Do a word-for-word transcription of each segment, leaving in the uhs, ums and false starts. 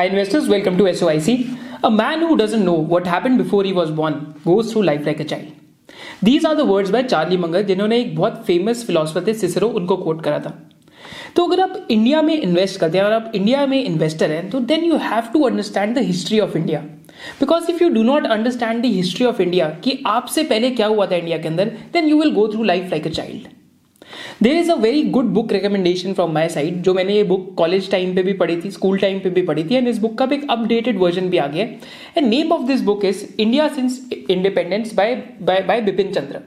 Hi investors, welcome to S O I C. A man who doesn't know what happened before he was born goes through life like a child. These are the words by Charlie Munger, जिन्होंने एक बहुत famous philosopher थे Cicero, उनको quote करा था. तो अगर आप इंडिया में इन्वेस्ट करते हैं और आप इंडिया में इन्वेस्टर हैं तो then you have to understand the history of India. Because if you do not understand the history of India कि आपसे पहले क्या हुआ था इंडिया के अंदर, then you will go through life like a child. There is a very good book recommendation from my side. जो मैंने ये बुक कॉलेज टाइम पे भी पढ़ी थी, स्कूल टाइम पे भी पढ़ी थी, एंड इस बुक का एक अपडेटेड वर्जन भी आ गया है. And name of this book is India since independence by by Bipin Chandra.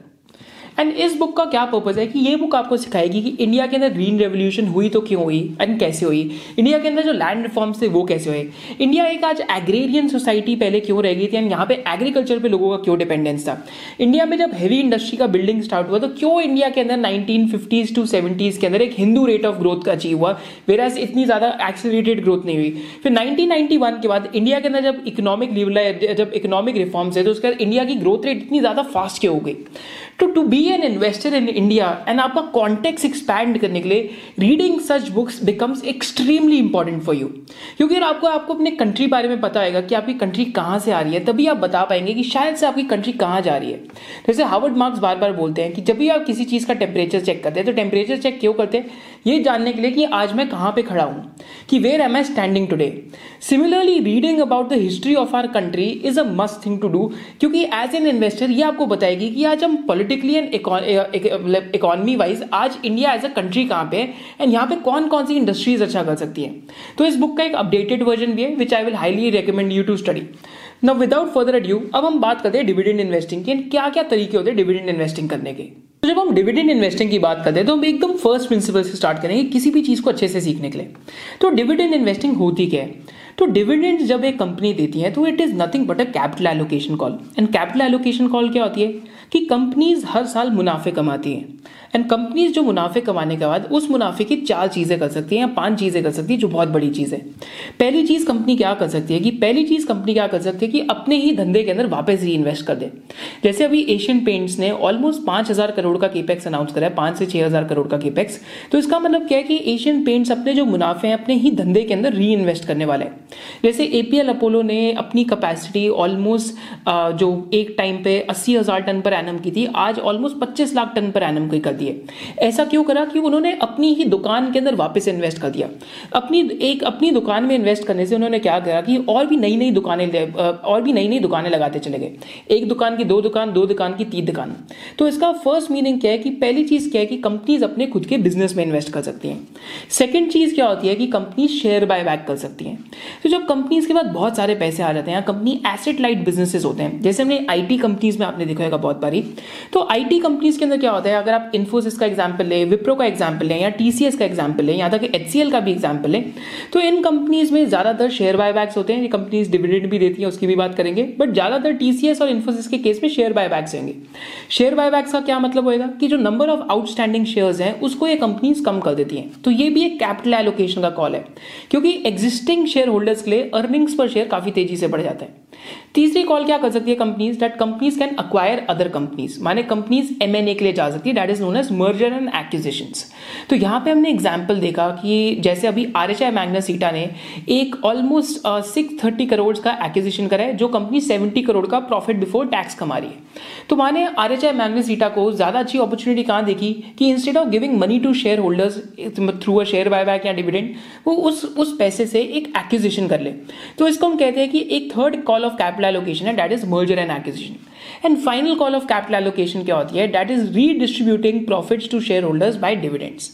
And इस बुक का क्या पर्पज है कि ये बुक आपको सिखाएगी कि इंडिया के अंदर ग्रीन रेवोल्यूशन हुई तो क्यों हुई एंड कैसे हुई, इंडिया के अंदर जो लैंड रिफॉर्म्स थे वो कैसे हुए, इंडिया एक आज एग्रेरियन सोसाइटी पहले क्यों रह गई थी एंड यहाँ पे एग्रीकल्चर पे लोगों का क्यों डिपेंडेंस था, इंडिया में जब हैवी इंडस्ट्री का बिल्डिंग स्टार्ट हुआ तो क्यों इंडिया के अंदर नाइनटीन फिफ्टीज टू सेवेंटीज के अंदर एक हिंदू रेट ऑफ ग्रोथ का अचीव हुआ, वेराज इतनी ज्यादा एक्सेलरेटेड ग्रोथ नहीं हुई. फिर नाइनटीन नाइनटी वन के बाद इंडिया के अंदर जब इकोनॉमिक लेवल जब इकोनॉमिक रिफॉर्म्स है तो उसके बाद इंडिया की ग्रोथ रेट इतनी ज्यादा फास्ट क्यों हो गई. तो to be an investor in India and आपका कॉन्टेक्स्ट एक्सपैंड करने के लिए reading such books becomes extremely important for you. क्योंकि आपको आपको अपने कंट्री बारे में पता होगा कि आपकी कंट्री कहाँ से आ रही है, तभी आप बता पाएंगे कि शायद से आपकी कंट्री कहाँ जा रही है. जैसे हार्वर्ड मार्क्स बार बार बोलते हैं कि जब भी आप किसी चीज़ का टेम्परेचर चेक करते हैं तो टेम्परेचर चेक क्यों करते हैं, ये जानने के लिए कि आज मैं कहाँ पे खड़ा हूँ, कि where am I standing today. Similarly reading about the history of our country is a must thing to do. क्योंकि एज एन इन्वेस्टर ये आपको बताएगी कि आज हम पॉलिटिकली एंड इकोनॉमी वाइज आज इंडिया एज अ कंट्री कहाँ पे है एंड यहाँ पे कौन कौन सी इंडस्ट्रीज अच्छा कर सकती है. तो इस बुक का एक अपडेटेड वर्जन भी है which I will highly recommend you to study. Now without further adieu अब हम बात करते हैं डिविडेंड इन्वेस्टिंग की एंड क्या क्या तरीके होते हैं डिविडेंड इन्वेस्टिंग करने के. तो जब हम डिविडेंड इन्वेस्टिंग की बात करते हैं तो हम एकदम फर्स्ट प्रिंसिपल से स्टार्ट करेंगे किसी भी चीज़ को अच्छे से सीखने के लिए. तो डिविडेंड इन्वेस्टिंग होती क्या है? तो डिविडेंड जब एक कंपनी देती है तो it is nothing but a capital allocation call. And capital allocation call क्या होती है कि कंपनीज हर साल मुनाफे कमाती हैं एंड कंपनीज जो मुनाफे कमाने के बाद उस मुनाफे की चार चीज़ें कर सकती हैं या पांच चीज़ें कर सकती है जो बहुत बड़ी चीज़ है. पहली चीज़ कंपनी क्या कर सकती है कि पहली चीज़ कंपनी क्या कर सकती है कि अपने ही धंधे के अंदर वापस री इन्वेस्ट कर दे. जैसे अभी एशियन पेंट्स ने ऑलमोस्ट पाँच हज़ार करोड़ का केपेक्स अनाउंस करा है, पाँच से छः हज़ार करोड़ का केपेक्स. तो इसका मतलब क्या है कि एशियन पेंट्स अपने जो मुनाफे हैं अपने ही धंधे के अंदर री इन्वेस्ट करने वाले हैं. जैसे एपीएल अपोलो ने अपनी कैपेसिटी ऑलमोस्ट जो एक टाइम पे अस्सी हजार टन पर एनम की थी आज ऑलमोस्ट पच्चीस लाख टन पर एनम की कर दी है. ऐसा क्यों करा कि उन्होंने अपनी ही दुकान के अंदर वापस इन्वेस्ट कर दिया. अपनी एक अपनी दुकान में इन्वेस्ट करने से उन्होंने क्या करा कि और भी नई नई दुकानें और भी नई नई दुकानें लगाते चले गए, एक दुकान की दो दुकान, दो दुकान की तीन दुकान. तो इसका फर्स्ट मीनिंग क्या है कि पहली चीज क्या है कि कंपनीज अपने खुद के बिजनेस में इन्वेस्ट कर सकती हैं. सेकेंड चीज क्या होती है कि कंपनी शेयर बायबैक कर सकती हैं. तो जब कंपनीज के पास बहुत सारे पैसे आ जाते हैं, कंपनी एसेट लाइट बिजनेसेस होते हैं, जैसे हमने आईटी कंपनीज में आपने देखा होगा बहुत बारी. तो आईटी कंपनीज के अंदर क्या होता है, अगर आप इन्फोसिस का एग्जांपल लें, विप्रो का एग्जांपल लें या टीसीएस का एग्जांपल लें, यहाँ तक एचसीएल का भी एग्जांपल लें, तो इन कंपनीज में ज्यादातर शेयर बायबैक्स होते हैं. ये कंपनीज डिविडेंड भी देती हैं, उसकी भी बात करेंगे, बट ज्यादातर टीसीएस और इन्फोसिस के केस में शेयर बायबैक्स होंगे. शेयर बायबैक्स का क्या मतलब होगा कि जो नंबर ऑफ आउटस्टैंडिंग शेयर्स हैं उसको ये कंपनीज कम कर देती हैं. तो ये भी एक कैपिटल एलोकेशन का कॉल है क्योंकि एग्जिस्टिंग शेयर होल्डर्स के लिए अर्निंग्स पर शेयर काफी तेजी से बढ़ जाता है. तीसरी कॉल क्या कर सकती है companies, that companies can acquire other companies, माने कंपनीज एमएनए के लिए जा सकती है, that is known as merger and acquisitions. तो यहाँ पे हमने एग्जांपल देखा कि जैसे अभी आरएचआई मैग्नेसिटा ने एक ऑलमोस्ट सिक्स थर्टी करोड़ का एक्विजिशन करा है जो कंपनी सेवेंटी करोड़ का प्रॉफिट बिफोर टैक्स कमा रही है. तो माने आरएचआई मैग्नेसिटा को ज्यादा अच्छी अपॉर्चुनिटी कहाँ देखी कि instead of giving money to share holders through a share buyback या डिविडेंड, वो उस उस पैसे से एक एक्विजिशन कर ले. तो इसको हम कहते हैं कि एक third call of capital allocation है, that is merger and acquisition. And final call of capital allocation क्या होती है, that is redistributing profits to share holders by dividends.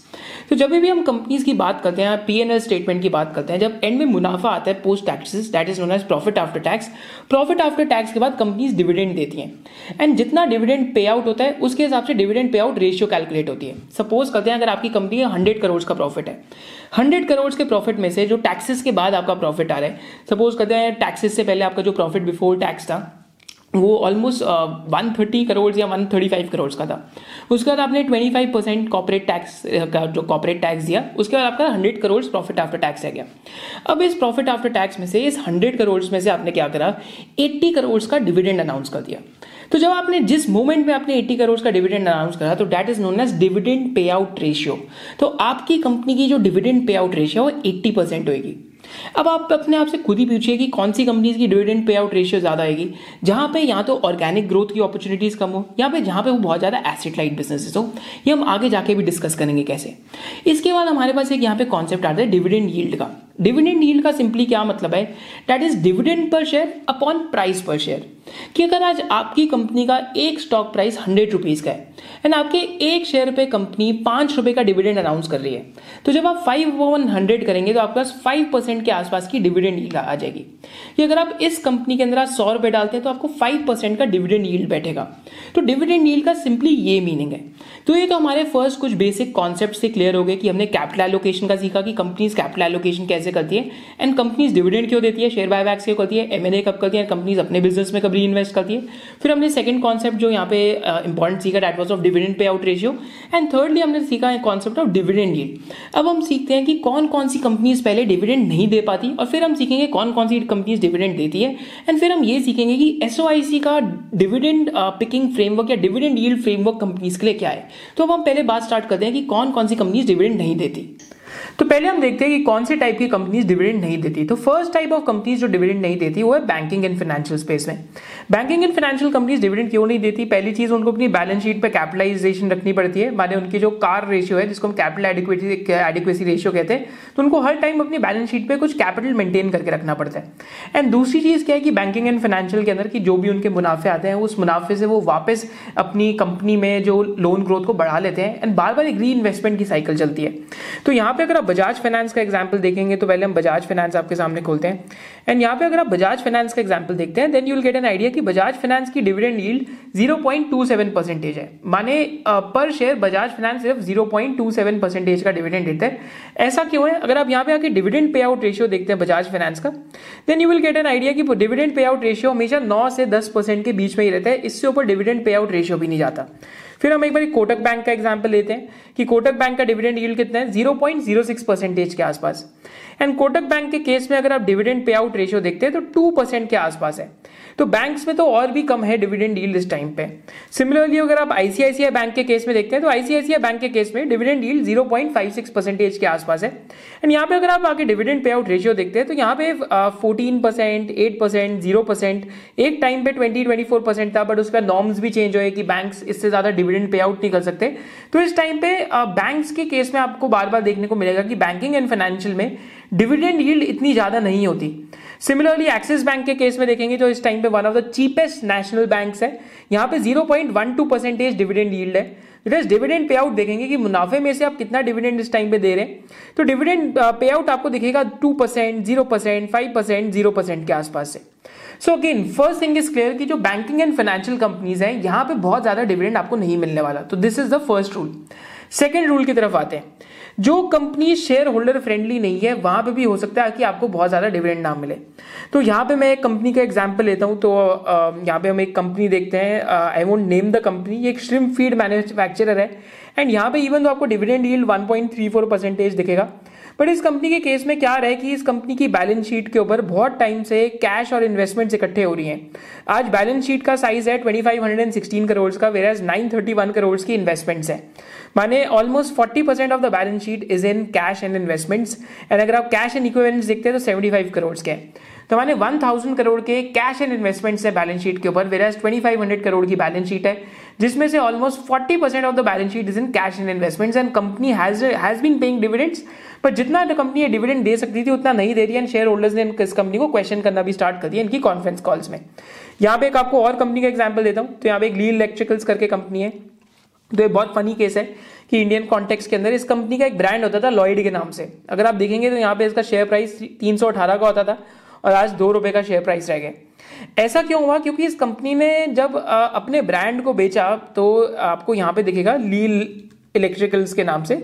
तो जब भी हम कंपनीज की बात करते हैं, पीएनएल स्टेटमेंट की बात करते हैं, जब एंड में मुनाफा आता है post taxes, that is known as profit after tax. Profit after tax के बाद कंपनीज डिविडेंड देती हैं एंड जितना डिविडेंड पे आउट होता है उसके हिसाब से dividend pay out ratio calculate होती है. सपोज करते हैं अगर आपकी कंपनी हंड्रेड करोड़ का प्रॉफिट है, हंड्रेड करोड़ के प्रॉफिट में से जो टैक्सेस के बाद आपका प्रॉफिट आ रहा है, सपोज करते हैं टैक्सेस से पहले आपका जो प्रॉफिट बिफोर टैक्स था वो ऑलमोस्ट वन थर्टी करोड़ या वन थर्टी फाइव करोड़ का था. उसके बाद आपने twenty five percent corporate tax का जो कॉर्पोरेट टैक्स दिया, उसके बाद आपका hundred crore profit after tax आ गया. अब इस प्रॉफिट आफ्टर टैक्स में से इस हंड्रेड करोड़ में से आपने क्या करा, एट्टी करोड़ का डिविडेंड अनाउंस कर दिया. तो जब आपने जिस मोमेंट में आपने एट्टी करोड़ का डिविडेंड अनाउंस करा तो that is known as dividend पे आउट रेशियो. तो आपकी कंपनी की जो डिविडेंड पे आउट रेशियो है वो एट्टी परसेंट होगी. अब आप अपने आप से खुद ही पूछिए कि कौन सी कंपनीज की डिविडेंड पे आउट रेशियो ज़्यादा आएगी, जहाँ पे या तो ऑर्गेनिक ग्रोथ की अपॉर्चुनिटीज़ कम हो या पे जहाँ पे वो बहुत ज़्यादा एसेट लाइट बिजनेसेस हो। ये हम आगे जाके भी डिस्कस करेंगे कैसे। इसके बाद हमारे पास एक यहाँ पे कॉन्सेप्ट आता है डिविडेंड यील्ड का। डिविडेंड यील्ड का सिंपली क्या मतलब है, that is dividend per share upon price per share, कि अगर आज आपकी कंपनी का एक स्टॉक प्राइस हंड्रेड रुपीज़ का है एंड आपके एक शेयर पे कंपनी पाँच रुपये का डिविडेंड अनाउंस कर रही है, तो जब आप फाइव वन हंड्रेड करेंगे तो आपके पास फाइव परसेंट के आसपास की डिविडेंड यील्ड आ जाएगी। कि अगर आप इस कंपनी के अंदर आप सौ रुपये डालते हैं तो आपको फाइव परसेंट का डिविडेंड यील्ड बैठेगा। तो डिविडेंड यील्ड का सिंपली ये मीनिंग है। तो ये तो हमारे फर्स्ट कुछ बेसिक कॉन्सेप्ट से क्लियर हो गए कि हमने कैपिटल एलोकेशन का सीखा कि कंपनीज कैपिटल एलोकेशन कैसे करती है एंड कंपनीज डिविडेंड क्यों देती है, शेयर बायबैक्स क्यों करती है, एमएनए कब करती है, कंपनीज अपने बिजनेस में कब री इन्वेस्ट करती है। फिर हमने सेकंड कॉन्सेप्ट जो यहाँ पे इंपॉर्टेंट सीखा दैट वाज ऑफ डिविडेंड पे आउट रेशियो एंड थर्डली हमने सीखा कॉन्सेप्ट ऑफ डिविडेंड यील्ड। अब हम सीखते हैं कि कौन कौन सी कंपनीज पहले डिविडेंड नहीं दे पाती और फिर हम सीखेंगे कौन कौन सी कंपनीज डिविडेंड देती है एंड फिर हम ये सीखेंगे कि एसओआईसी का डिविडेंड पिकिंग फ्रेमवर्क या डिविडेंड यील्ड फ्रेमवर्क कंपनीज के लिए क्या है। तो अब हम पहले बात स्टार्ट करते हैं कि कौन कौन सी कंपनीज डिविडेंड नहीं देती। तो पहले हम देखते हैं कि कौन से टाइप की कंपनीज डिविडेंड नहीं देती। तो फर्स्ट टाइप ऑफ कंपनीज जो डिविडेंड नहीं देती वो है बैंकिंग एंड फाइनेंशियल स्पेस में। Banking and financial companies dividend क्यों नहीं देती, पहली चीज उनको अपनी बैलेंस शीट पे कैपिटलाइजेशन रखनी पड़ती है, माने उनकी जो कार रेशियो है जिसको हम कैपिटल एडिक्वेसी एडिक्वेसी रेशियो कहते हैं, तो उनको हर टाइम अपनी बैलेंस शीट पे कुछ कैपिटल मेंटेन करके रखना पड़ता है। एंड दूसरी चीज क्या है कि बैंकिंग एंड फाइनेंशियल के अंदर की जो भी उनके मुनाफे आते हैं उस मुनाफे से वो वापस अपनी कंपनी में जो लोन ग्रोथ को बढ़ा लेते हैं एंड बार बार एक री इन्वेस्टमेंट की साइकिल चलती है। तो यहाँ पे अगर आप बजाज फाइनेंस का एग्जांपल देखेंगे तो पहले हम बजाज फाइनेंस आपके सामने खोलते हैं एंड यहाँ पे अगर आप बजाज फाइनेंस का एग्जांपल देखते हैं then you will get an idea कि बजाज फाइनेंस की dividend yield zero point two seven percent है, माने पर शेयर बजाज फाइनेंस सिर्फ zero point two seven percent का डिविडेंड देता है। ऐसा क्यों है, अगर आप यहाँ पे आके डिविडेंड पे आउट रेशियो देखते हैं बजाज फाइनेंस का then you will get an idea कि डिविडेंड पे आउट रेशियो हमेशा नौ से दस परसेंट के बीच में ही रहता है, इससे ऊपर डिविडेंड पे आउट रेशियो भी नहीं जाता। फिर हम एक बार कोटक बैंक का एग्जांपल लेते हैं कि कोटक बैंक का डिविडेंड यील्ड कितना है, zero point zero six percent के आसपास। एंड कोटक बैंक के केस में अगर आप डिविडेंड पे आउट रेशियो देखते हैं तो टू परसेंट के आसपास है। तो बैंक्स में तो और भी कम है डिविडेंड यील्ड इस टाइम पे। सिमिलरली अगर आप आईसीआईसीआई बैंक के केस में देखते हैं तो आईसीआईसीआई बैंक के केस में dividend yield zero point five six percent के आसपास है। एंड यहाँ पे अगर आप आके डिविडेंड पे आउट रेशियो देखते हैं तो यहाँ पे fourteen percent, eight percent, zero percent, एक टाइम पे ट्वेंटी ट्वेंटी फोर परसेंट था, बट उसका नॉर्म्स भी चेंज हुए कि बैंक्स इससे ज्यादा डिविडेंड पे आउट नहीं कर सकते। तो इस टाइम पे बैंक्स के केस में आपको बार बार देखने को मिलेगा कि बैंकिंग एंड फाइनेंशियल में डिविडेंड यील्ड इतनी ज्यादा नहीं होती। सिमिलरली एक्सिस बैंक के केस में देखेंगे जो इस टाइम पे one of the cheapest national banks है, यहाँ पे zero point one two percent dividend yield है। तो डिविडेंड पे आउट देखेंगे कि मुनाफे में से आप कितना डिविडेंड इस टाइम पे दे रहे हैं, तो डिविडेंड पे आउट आपको दिखेगा two percent, zero percent, five percent, zero percent के आसपास से। So again first thing is clear कि जो बैंकिंग एंड फाइनेंशियल कंपनीज हैं यहाँ पे बहुत ज्यादा डिविडेंड आपको नहीं मिलने वाला। तो this is the first rule. Second rule की तरफ आते हैं, जो कंपनी शेयर होल्डर फ्रेंडली नहीं है वहां पे भी हो सकता है कि आपको बहुत ज्यादा डिविडेंड ना मिले। तो यहाँ पे मैं एक कंपनी का एग्जांपल लेता हूँ। तो यहाँ पे हम एक कंपनी देखते हैं, I won't name the company, एक श्रिम्प फीड मैन्युफैक्चरर है एंड यहाँ पे इवन तो आपको dividend yield one point three four percent दिखेगा, बट इस कंपनी के केस में क्या रहा है कि इस कंपनी की बैलेंस शीट के ऊपर बहुत टाइम से कैश और इन्वेस्टमेंट्स इकट्ठे हो रही हैं। आज बैलेंस शीट का साइज है two thousand five hundred sixteen crore का, whereas nine thirty one crore की इन्वेस्टमेंट्स हैं, माने almost forty percent of the balance sheet is in cash and investments. And अगर आप कैश एंड इक्विवेलेंट्स देखते हैं तो सेवेंटी फाइव करोड़ के, तो माने वन थाउज़ेंड करोड़ के कैश एंड इन्वेस्टमेंट्स है बैलेंस शीट के ऊपर, whereas two thousand five hundred crore की बैलेंस शीट है, जिसमें से almost forty percent of the balance sheet is in cash and investments. And company has has been paying dividends, पर जितना company dividend दे सकती थी उतना नहीं दे रही है। एंड शेयर होल्डर्स ने इस कंपनी को क्वेश्चन करना भी स्टार्ट कर दिया इनकी कॉन्फ्रेंस कॉल्स में। यहाँ पे एक आपको और कंपनी का एग्जांपल देता हूँ। तो यहाँ पे एक लील इलेक्ट्रिकल्स करके कंपनी है, तो ये बहुत फनी केस है कि इंडियन कॉन्टेक्स्ट के अंदर इस कंपनी का एक ब्रांड होता था लॉयड के नाम से। अगर आप देखेंगे तो यहाँ पे इसका शेयर प्राइस तीन सौ अठारह का होता था और आज दो रुपए का शेयर प्राइस रह गया। ऐसा क्यों हुआ, क्योंकि इस कंपनी ने जब आ, अपने ब्रांड को बेचा तो आपको यहाँ पे दिखेगा लील इलेक्ट्रिकल्स के नाम से।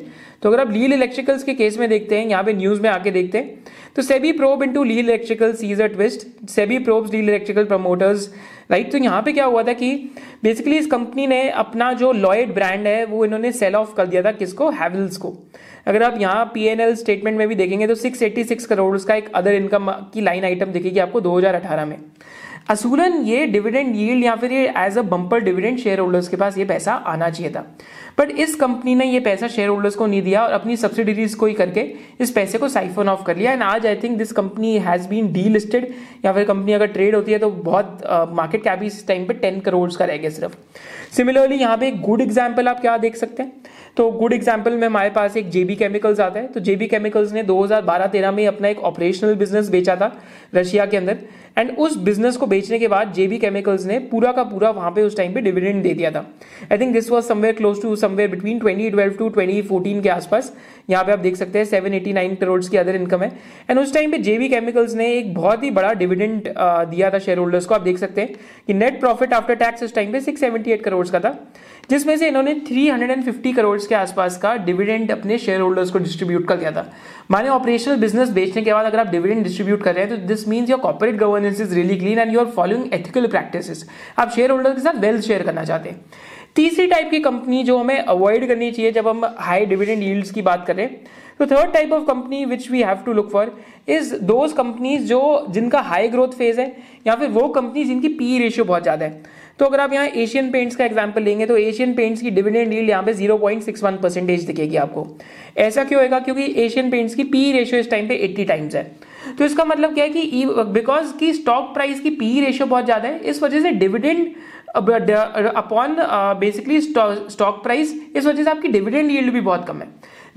तो अगर आप लील इलेक्ट्रिकल्स के केस में देखते हैं, यहाँ पे न्यूज में आके देखते हैं तो SEBI probe into Leel electricals sees a twist, SEBI probes Leel electrical promoters, right. तो यहाँ पे क्या हुआ था कि बेसिकली इस कंपनी ने अपना जो लॉयड ब्रांड है वो इन्होंने सेल ऑफ कर दिया था, किसको, हैवल्स को। अगर आप यहाँ पीएनएल स्टेटमेंट में भी देखेंगे तो सिक्स एटी सिक्स करोड़ का एक अदर इनकम की लाइन आइटम दिखेगी आपको दो हज़ार अठारह में। असूलन ये डिविडेंड यील्ड या फिर ये as a bumper dividend share holders के पास ये पैसा आना चाहिए था, बट इस कंपनी ने ये पैसा शेयर होल्डर्स को नहीं दिया और अपनी सब्सिडरीज को ही करके इस पैसे को साइफन ऑफ कर लिया। एंड आज I think this company has been delisted, या फिर कंपनी अगर ट्रेड होती है तो बहुत मार्केट कैप भी इस टाइम पे टेन करोड़ का रह गया सिर्फ। सिमिलरली यहाँ पे एक गुड एग्जाम्पल आप क्या देख सकते हैं, तो गुड एग्जाम्पल में हमारे पास एक जेबी केमिकल्स आता है। तो जेबी केमिकल्स ने दो हज़ार बारह तेरह में अपना एक ऑपरेशनल बिजनेस बेचा था रशिया के अंदर, एंड उस बिजनेस को बेचने के बाद जेबी केमिकल्स ने पूरा का पूरा वहां पे उस टाइम पे डिविडेंड दे दिया था। I think this was somewhere close to somewhere between twenty twelve to twenty fourteen के आसपास। यहाँ पे आप देख सकते हैं सेवन एटी नाइन करोड़ की अदर इनकम है, एंड उस टाइम पे जेबी केमिकल्स ने एक बहुत ही बड़ा डिविडेंड दिया था शेयर होल्डर्स को। आप देख सकते हैं कि नेट प्रॉफिट आफ्टर टैक्स उस टाइम पे सिक्स सेवेंटी एट करोड़ का था, जिसमें से इन्होंने थ्री हंड्रेड फिफ्टी करोड़ के आसपास का डिविडेंड अपने शेयर होल्डर्स को डिस्ट्रीब्यूट कर दिया था। माने ऑपरेशनल बिजनेस बेचने के बाद अगर आप डिविडेंड डिस्ट्रीब्यूट कर रहे हैं तो this means your corporate governance is really clean and you are following ethical practices. आप शेयर होल्डर के साथ वेल्थ शेयर करना चाहते हैं। तीसरी टाइप की कंपनी जो हमें अवॉइड करनी चाहिए जब हम हाई डिविडेंड यील्ड्स की बात करें, तो third type of company which we have to look for is those companies जो जिनका हाई ग्रोथ फेज है, या फिर वो कंपनी जिनकी पी रेशियो बहुत ज़्यादा है। तो अगर आप यहाँ एशियन पेंट्स का एग्जाम्पल लेंगे तो एशियन पेंट्स की डिविडेंड यील्ड यहाँ पे zero point six one percentage दिखेगी आपको। ऐसा क्यों होगा? क्योंकि एशियन पेंट्स की पी रेशियो इस टाइम पे अस्सी टाइम्स है। तो इसका मतलब क्या है कि बिकॉज की स्टॉक प्राइस की पी रेशियो बहुत ज़्यादा है, इस वजह से dividend upon basically stock price, इस वजह से आपकी डिविडेंड यील्ड भी बहुत कम है।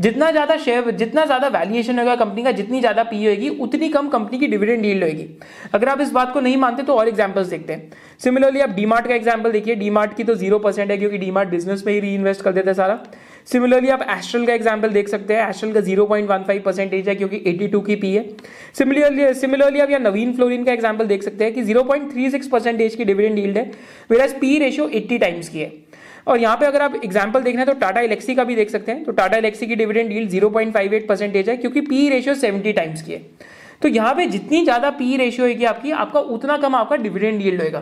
जितना ज्यादा शेयर, जितना ज्यादा वैल्यूएशन होगा कंपनी का, जितनी ज्यादा पी होगी, उतनी कम कंपनी की डिविडेंड यील्ड होगी। अगर आप इस बात को नहीं मानते तो और एग्जांपल्स देखते हैं। सिमिलरली आप डीमार्ट का एग्जांपल देखिए, डीमार्ट की तो जीरो परसेंट है क्योंकि डीमार्ट बिजनेस में ही रीइन्वेस्ट कर देता है सारा। सिमिलरली आप एस्ट्रल का एग्जांपल देख सकते हैं, एस्ट्रल का zero point one five percentage है क्योंकि एटी टू की पी है। सिमिलरली सिमिलरली आप यहाँ नवीन फ्लोरिन का एग्जांपल देख सकते हैं कि zero point three six percentage की डिविडेंड यील्ड है, वेराज पी रेशियो एट्टी टाइम्स की है। और यहाँ पे अगर आप एग्जांपल देखना है तो टाटा एलेक्सी का भी देख सकते हैं। तो टाटा एलेक्सी की dividend yield zero point five eight percentage है क्योंकि पी रेशियो सेवेंटी टाइम्स की है। तो यहाँ पे जितनी ज्यादा पी रेशियो होगी आपकी, आपका उतना कम आपका डिविडेंड यील्ड होगा।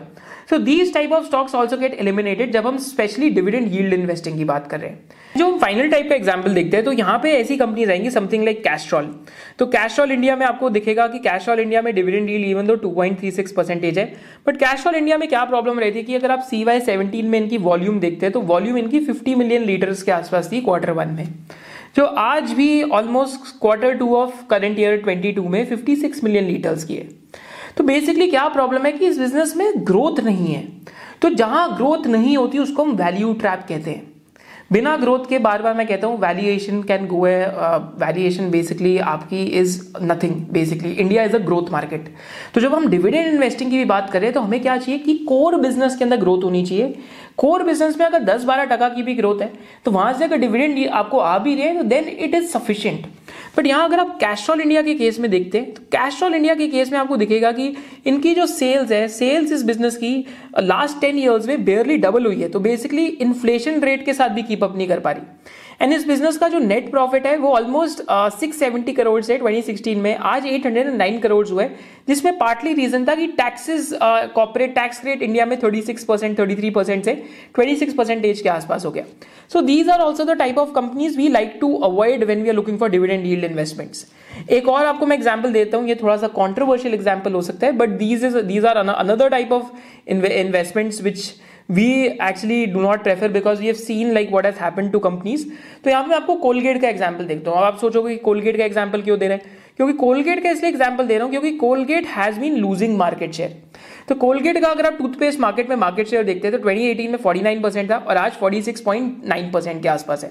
So these type of stocks also get eliminated जब हम स्पेशली डिविडेंड यील्ड इन्वेस्टिंग की बात कर रहे हैं। जो हम फाइनल टाइप का एग्जांपल देखते हैं तो यहाँ पे ऐसी कंपनीज आएंगी समथिंग लाइक कैस्ट्रॉल। तो कैस्ट्रॉल इंडिया में आपको दिखेगा कि कैस्ट्रॉल इंडिया में डिविडेंड यील्ड इवन दो two point three six percentage है, बट कैस्ट्रॉल इंडिया में क्या प्रॉब्लम रहती है कि अगर आप सी वाई सेवेंटीन में इनकी वॉल्यूम देखते हैं तो वॉल्यूम इनकी फिफ्टी मिलियन लीटर्स के आसपास थी क्वार्टर वन में, जो आज भी almost quarter two of current year twenty two में फिफ्टी सिक्स मिलियन लीटर्स की है। तो बेसिकली क्या प्रॉब्लम है कि इस बिजनेस में ग्रोथ नहीं है। तो जहां ग्रोथ नहीं होती उसको हम वैल्यू ट्रैप कहते हैं। बिना ग्रोथ के, बार बार मैं कहता हूँ, valuation can go a valuation basically आपकी is nothing. Basically India is a growth market. तो जब हम डिविडेंड इन्वेस्टिंग की भी बात करें तो हमें क्या चाहिए कि कोर बिजनेस के अंदर ग्रोथ होनी चाहिए। कोर बिजनेस में अगर दस बारह टका की भी ग्रोथ है तो वहां से अगर डिविडेंड आपको आ भी रहे हैं तो then it is sufficient. But यहाँ अगर आप कैस्ट्रॉल इंडिया के केस में देखते हैं तो कैस्ट्रॉल इंडिया के केस में आपको दिखेगा कि इनकी जो सेल्स है, सेल्स इस बिजनेस की लास्ट टेन ईयर्स में बेयरली डबल हुई है। तो बेसिकली इन्फ्लेशन रेट के साथ भी कीप अप नहीं कर पा रही। एंड इस बिजनेस का जो नेट प्रॉफिट है वो ऑलमोस्ट सिक्स सेवेंटी करोड़ से ट्वेंटी सिक्सटीन में आज एट हंड्रेड नाइन करोड़ हुए, जिसमें पार्टली रीजन था कि taxes, corporate tax rate India में thirty six percent, thirty three percent से ट्वेंटी सिक्स परसेंटेज के आसपास हो गया। So these are also the type of companies we like to avoid when we are looking for dividend yield investments. एक और आपको मैं एग्जाम्पल देता हूँ, ये थोड़ा सा कॉन्ट्रोवर्शियल एग्जाम्पल हो सकता है, but these is these are another type of investments which we actually do not prefer because we have seen like what has happened to companies. तो यहाँ पे मैं आपको कोलगेट का एग्जाम्पल देखता हूँ। अब आप सोचोगे कि कोलगेट का एग्जाम्पल क्यों दे रहे हैं? क्योंकि कोलगेट का इसलिए एग्जाम्पल दे रहा हूँ क्योंकि Colgate has been losing market share. तो कोलगेट का अगर आप टूथपेस्ट मार्केट में मार्केट शेयर देखते हैं तो ट्वेंटी एटीन में फोर्टी नाइन परसेंट था और आज forty six point nine percent के आसपास है।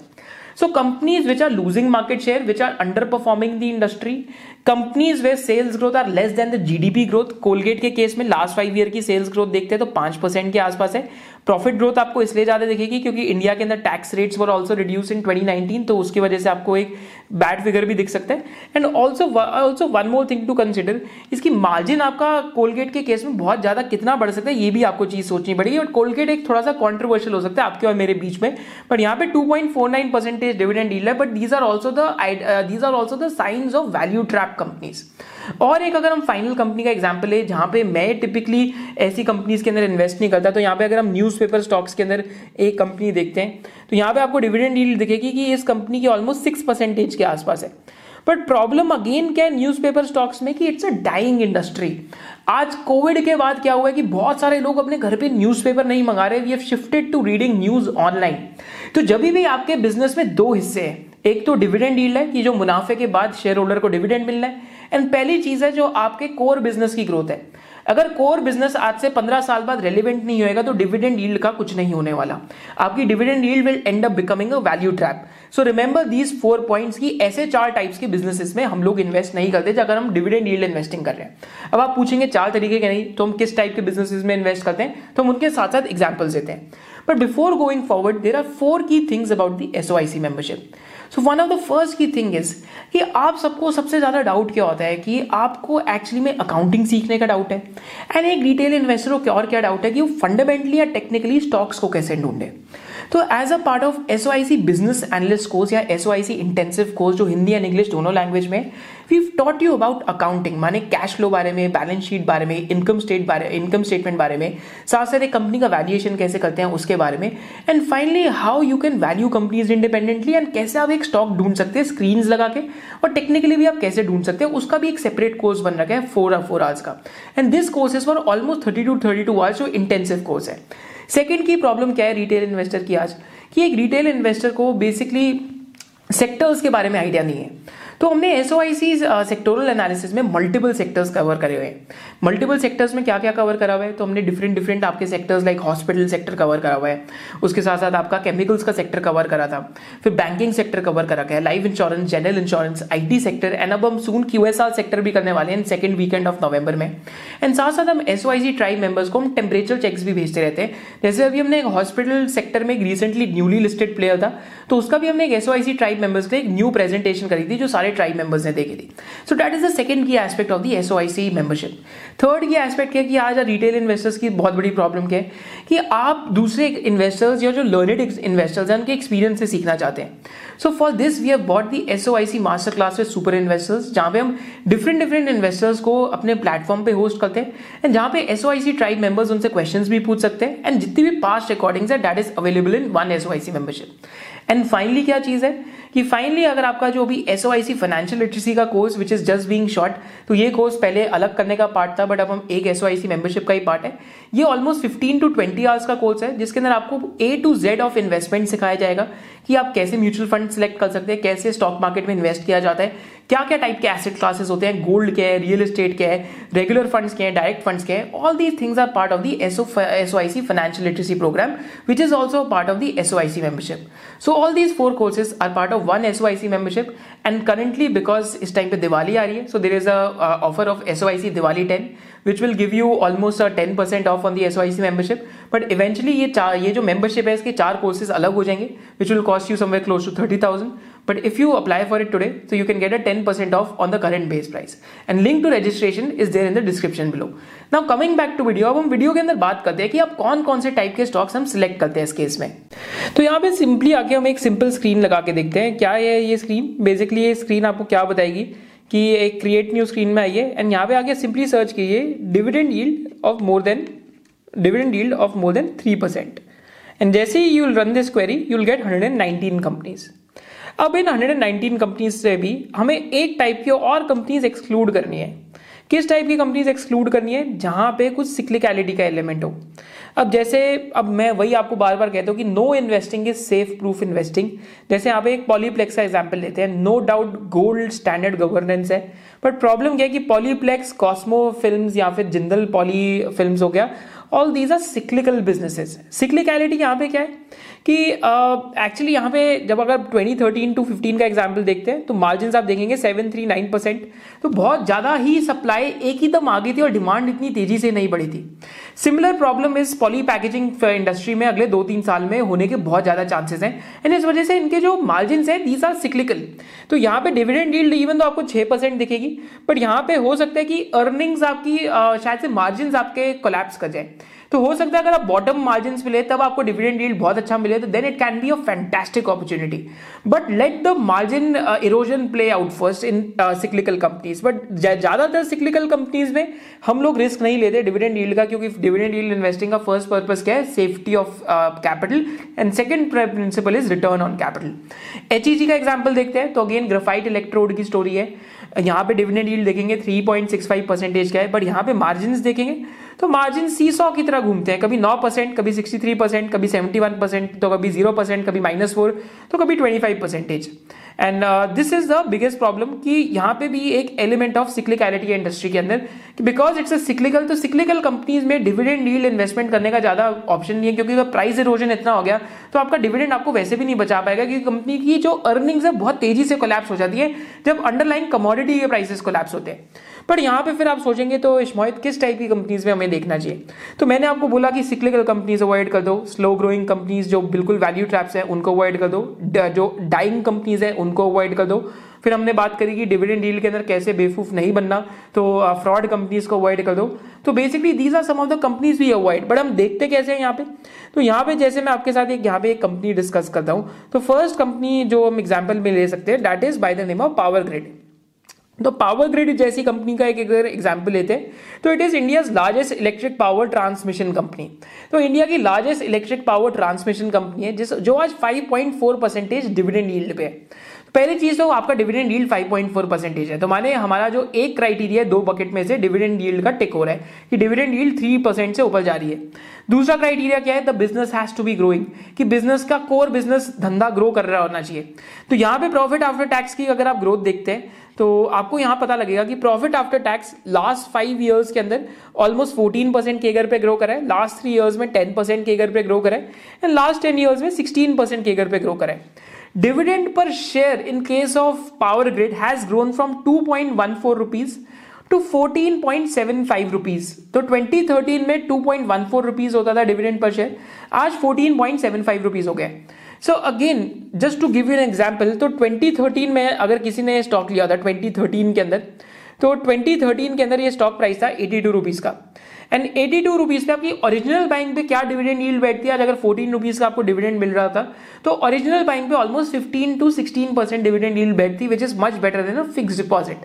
So companies which are losing market share, which are under performing the industry, companies where sales growth are less than the GDP growth. Colgate के case में last five year की sales growth देखते हैं तो पांच परसेंट के आसपास है। प्रॉफिट ग्रोथ आपको इसलिए ज्यादा दिखेगी क्योंकि इंडिया के अंदर tax rates were also reduce in twenty nineteen, तो उसकी वजह से आपको एक बैड फिगर भी दिख सकता है। And also also one more thing to consider, इसकी मार्जिन आपका कोलगेट के केस में बहुत ज्यादा कितना बढ़ सकता है ये भी आपको चीज सोचनी पड़ेगी। बट कोलगेट एक थोड़ा सा कॉन्ट्रोवर्शियल हो सकता है आपके और मेरे बीच में, बट यहाँ पे two point four nine percentage dividend डील है। But these are also the these are also the science of value trap companies. और एक अगर हम फाइनल कंपनी का एग्जांपल है जहां पे मैं टिपिकली ऐसी कंपनीज के अंदर इन्वेस्ट नहीं करता, तो यहां पे अगर हम न्यूज़पेपर स्टॉक्स के अंदर एक कंपनी देखते हैं तो यहां पे आपको डिविडेंड डील दिखेगी कि इस कंपनी की ऑलमोस्ट सिक्स परसेंटेज के आसपास है। बट प्रॉब्लम अगेन क्या है न्यूज़पेपर स्टॉक्स में कि इट्स अ डाइंग इंडस्ट्री। आज कोविड के बाद क्या हुआ है कि बहुत सारे लोग अपने घर पे न्यूज़पेपर नहीं मंगा रहे, we have shifted to reading news online. तो जब भी आपके बिजनेस में दो हिस्से हैं, एक तो डिविडेंड यील्ड है कि जो मुनाफे के बाद शेयर होल्डर को डिविडेंड मिलना है, एंड पहली चीज है जो आपके कोर बिजनेस की ग्रोथ है। अगर कोर बिजनेस आज से पंद्रह साल बाद रेलिवेंट नहीं होएगा तो डिविडेंड यील्ड का कुछ नहीं होने वाला, आपकी dividend yield will end up becoming a value trap. So remember these four points की ऐसे चार टाइप्स के बिजनेसेस में हम लोग इन्वेस्ट नहीं करते अगर हम डिविडेंड यील्ड इन्वेस्टिंग कर रहे हैं। अब आप पूछेंगे चार तरीके के नहीं तो हम किस टाइप के बिजनेसेस में इन्वेस्ट करते हैं, तो हम उनके साथ साथ एग्जाम्पल्स देते हैं। But before going forward there are four key things about the SOIC membership. So one of the first key thing is कि आप सबको सबसे ज्यादा डाउट क्या होता है कि आपको एक्चुअली में अकाउंटिंग सीखने का डाउट है, एंड एक रिटेल इन्वेस्टर को और क्या डाउट है कि वो फंडामेंटली या टेक्निकली स्टॉक्स को कैसे ढूंढे। तो as a part of SOIC business analyst course या एसओआईसी इंटेंसिव कोर्स जो हिंदी एंड इंग्लिश दोनों लैंग्वेज में, we taught you about accounting माने कैश फ्लो बारे में, बैलेंस शीट बारे में, इनकम स्टेट बारे इनकम स्टेटमेंट बारे में, साथ साथ एक कंपनी का वैल्यूएशन कैसे करते हैं उसके बारे में, and finally how you can value companies independently and कैसे आप एक स्टॉक ढूंढ सकते हैं स्क्रीन लगा के, और टेक्निकली भी आप कैसे ढूंढ सकते हैं उसका भी एक सेपरेट कोर्स बन रखा है फोर और फोर आवर्स का, and this course is for almost thirty two thirty two hours जो इंटेंसिव कोर्स है। सेकेंड की प्रॉब्लम क्या है रिटेल इन्वेस्टर की आज कि एक रिटेल इन्वेस्टर को बेसिकली सेक्टर्स के बारे में आइडिया नहीं है। तो हमने एसओआईसी सेक्टोरल एनालिसिस में मल्टीपल सेक्टर्स कवर करे हुए हैं। मल्टीपल सेक्टर्स में क्या क्या कवर करा हुआ है, तो हमने डिफरेंट डिफरेंट आपके sectors like hospital sector cover करा हुआ है, उसके साथ साथ आपका केमिकल्स का सेक्टर कवर करा था, फिर बैंकिंग सेक्टर कवर करा गया, life insurance, general insurance, IT sector, and अब हम सून क्यूएसआर सेक्टर भी करने वाले हैं सेकेंड वीकेंड ऑफ नवंबर में। एंड साथ साथ हम एसओआईसी ट्राइब मेंबर्स को हम टेम्परेचर चेक्स भी भेजते रहते हैं। जैसे अभी हमने एक हॉस्पिटल सेक्टर में एक रिसेंटली न्यूली लिस्टेड प्लेयर था तो उसका भी हमने एक एसओआईसी ट्राइब मेंबर्स ने एक न्यू प्रेजेंटेशन करी थी जो सारे ट्राइब मेंबर्स ने देखी थी। So that is the second key aspect of the SOIC membership. Third key aspect क्या है कि आज रिटेल इन्वेस्टर्स की बहुत बड़ी प्रॉब्लम क्या है कि आप दूसरे इन्वेस्टर्स या जो लर्नेड इन्वेस्टर्स हैं उनके एक्सपीरियंस से सीखना चाहते हैं। So for this we have bought the SOIC master class with super investors जहां पे हम डिफरेंट डिफरेंट इन्वेस्टर्स को अपने प्लेटफॉर्म पे होस्ट करते हैं एंड जहां पे एसओआईसी ट्राइब मेंबर्स उनसे क्वेश्चंस भी पूछ सकते हैं एंड जितनी भी पास्ट रिकॉर्डिंग्स है that is available in one SOIC membership. And finally क्या चीज है कि फाइनली अगर आपका जो भी एसओआईसी फाइनेंशियल लिटरेसी का course which is just being short, तो ये कोर्स पहले अलग करने का पार्ट था बट अब हम एक एसओआईसी मेंबरशिप का ही पार्ट है। ये almost fifteen to twenty hours का कोर्स है जिसके अंदर आपको A to Z of investment सिखाया जाएगा कि आप कैसे म्यूचुअल फंड सिलेक्ट कर सकते हैं, कैसे स्टॉक मार्केट में इन्वेस्ट किया जाता है, क्या क्या टाइप के एसेट क्लासेस होते हैं, गोल्ड क्या है, रियल एस्टेट क्या है, रेगुलर फंड्स क्या है, डायरेक्ट फंड्स क्या है, all these things are part of the SOIC financial literacy program which is also part of the SOIC membership. So all these four courses are part of one SOIC membership and currently because इस time पे दिवाली आ रही है so there is a offer of SOIC Diwali ten which will give you almost ten percent off on the SOIC membership. But eventually ये चार ये जो membership है इसके चार कोर्सेज अलग हो जाएंगे which will cost you somewhere close to thirty thousand, but if you apply for it today so you can get a ten percent off on the current base price and link to registration is there in the description below. Now coming back to video, अब हम video के अंदर बात करते हैं कि आप कौन कौन से टाइप के स्टॉक्स हम सिलेक्ट करते हैं इस केस में। तो यहाँ पे सिंपली आके हम एक सिंपल स्क्रीन लगा के देखते हैं क्या है ये स्क्रीन। बेसिकली ये स्क्रीन आपको क्या बताएगी कि एक क्रिएट न्यू स्क्रीन में आइए एंड यहाँ पे आके सिंपली सर्च कीजिए dividend yield of more than dividend yield of more than three percent, and जैसे ही you will run this query you will get hundred and nineteen companies. अब इन हंड्रेड एंड नाइनटीन कंपनीज से भी हमें एक type की और कंपनीज एक्सक्लूड करनी है। किस टाइप की कंपनीज एक्सक्लूड करनी है, जहां पे कुछ सिक्लिकलिटी का एलिमेंट हो। अब जैसे अब मैं वही आपको बार बार कहता हूँ कि no investing is safe proof investing. जैसे यहाँ पे एक पॉलीप्लेक्स का एग्जांपल लेते हैं, no doubt gold standard governance है बट प्रॉब्लम क्या है कि पॉलीप्लेक्स, कॉस्मो फिल्म्स या फिर जिंदल पॉली फिल्म्स हो गया, all these are cyclical businesses. Cyclicality यहाँ पे क्या है कि एक्चुअली uh, यहाँ पे जब अगर ट्वेंटी थर्टीन टू फिफ्टीन का एग्जाम्पल देखते हैं तो मार्जिन आप देखेंगे सेवन थ्री नाइन परसेंट, तो बहुत ज़्यादा ही सप्लाई एक ही दम आ गई थी और डिमांड इतनी तेजी से नहीं बढ़ी थी। सिमिलर प्रॉब्लम इस पॉली पैकेजिंग इंडस्ट्री में अगले दो तीन साल में होने के बहुत ज़्यादा चांसेस हैं एंड इस वजह से इनके जो मार्जिन हैं दीज आर सिक्लिकल। तो यहाँ पे डिविडेंड यील्ड इवन तो आपको छः परसेंट दिखेगी बट यहाँ पे हो सकता है कि अर्निंग्स आपकी uh, शायद से मार्जिन आपके कोलैप्स कर जाए। तो हो सकता है अगर आप बॉटम मार्जिन मिले तब आपको डिविडेंड यील्ड बहुत अच्छा मिले तो then it can be a fantastic opportunity, but let the margin erosion play out first in cyclical companies. But ज्यादातर सिक्लिकल कंपनीज में हम लोग रिस्क नहीं लेते डिविडेंड यील्ड का, क्योंकि डिविडेंड यील्ड इन्वेस्टिंग का फर्स्ट पर्पस क्या है, safety of capital, and second principle is return on capital. HEG का एग्जांपल देखते हैं तो अगेन ग्रेफाइट इलेक्ट्रोड की स्टोरी है, यहाँ पे डिविडेंड यील्ड देखेंगे three point six five percent का है, बट यहाँ पे मार्जिन देखेंगे तो मार्जिन सीसॉ की तरह घूमते हैं, कभी नौ परसेंट, कभी सिक्सटी थ्री परसेंट, कभी सेवेंटी वन परसेंट, तो कभी जीरो परसेंट, कभी माइनस फोर, तो कभी twenty five percentage. And this is the biggest problem कि यहाँ पे भी एक एलिमेंट ऑफ सिक्लिकलिटी है इंडस्ट्री के अंदर, बिकॉज इट्स अ सिक्लिकल, तो सिक्लिकल कंपनीज में डिविडेंड यील्ड इन्वेस्टमेंट करने का ज्यादा ऑप्शन नहीं है, क्योंकि प्राइस इरोजन इतना हो गया तो आपका डिविडेंड आपको वैसे भी नहीं बचा पाएगा, क्योंकि कंपनी की जो अर्निंग्स है बहुत तेजी से कोलैप्स हो जाती है जब अंडरलाइन कमोडिटी के प्राइसेस कोलैप्स होते हैं। पर यहाँ पे फिर आप सोचेंगे तो इश्मोहित किस टाइप की कंपनीज में हमें देखना चाहिए, तो मैंने आपको बोला कि सिक्लिकल कंपनीज अवॉइड कर दो, स्लो ग्रोइंग कंपनीज जो बिल्कुल वैल्यू ट्रैप्स है उनको अवॉइड कर दो, जो डाइंग कंपनीज है उनको अवॉइड कर दो। फिर हमने बात करी कि डिविडेंड डील के अंदर कैसे बेवकूफ नहीं बनना, तो फ्रॉड कंपनीज को अवॉइड कर दो। तो basically these are some of the companies we avoid, but हम देखते कैसे हैं यहाँ पे, तो यहाँ पे जैसे मैं आपके साथ एक यहाँ पे एक कंपनी डिस्कस करता हूँ, तो फर्स्ट कंपनी जो हम एग्जाम्पल में ले सकते हैं that is by the name of power grid. तो पावर ग्रिड जैसी कंपनी का एक अगर एग्जाम्पल लेते हैं तो it is India's largest electric power transmission company, तो इंडिया की largest electric power transmission company है जिस जो आज five point four percentage dividend yield पे है। पहली चीज तो आपका dividend yield five point four percentage है, तो माने हमारा जो एक क्राइटेरिया है दो बकेट में से डिविडेंड यील्ड का टिक हो रहा है कि डिविडेंड यील्ड थ्री परसेंट से ऊपर जा रही है। दूसरा क्राइटेरिया क्या है, the business has to be growing, कि बिजनेस का कोर बिजनेस धंधा ग्रो कर रहा होना चाहिए। तो यहाँ पे प्रॉफिट आफ्टर टैक्स की अगर आप ग्रोथ देखते हैं तो आपको यहाँ पता लगेगा कि profit after tax last five years के अंदर ऑलमोस्ट फोर्टीन परसेंट केगर पे ग्रो करा है, लास्ट थ्री ईयर्स में टेन परसेंट केगर पे ग्रो करा है, एंड लास्ट टेन ईयर्स में सिक्सटीन परसेंट केगर पे ग्रो करा है। Dividend per share in case of power grid has grown from two point one four rupees to fourteen point seven five rupees. तो twenty thirteen में two point one four rupees होता था dividend per share, आज fourteen point seven five rupees हो गया। So again just to give you an example, तो twenty thirteen में अगर किसी ने स्टॉक लिया था ट्वेंटी थर्टीन के अंदर, तो ट्वेंटी थर्टीन के अंदर ये स्टॉक प्राइस था एटी टू रुपीस का, एंड एटी टू रुपीस पे आपकी ओरिजिनल बैंक पे क्या डिविडेंड यील्ड बैठती है, आज अगर फोर्टीन रुपीस का आपको डिविडेंड मिल रहा था तो ओरिजिनल बैंक पे almost fifteen to sixteen percent dividend yield बैठती, which is much better than a fixed deposit.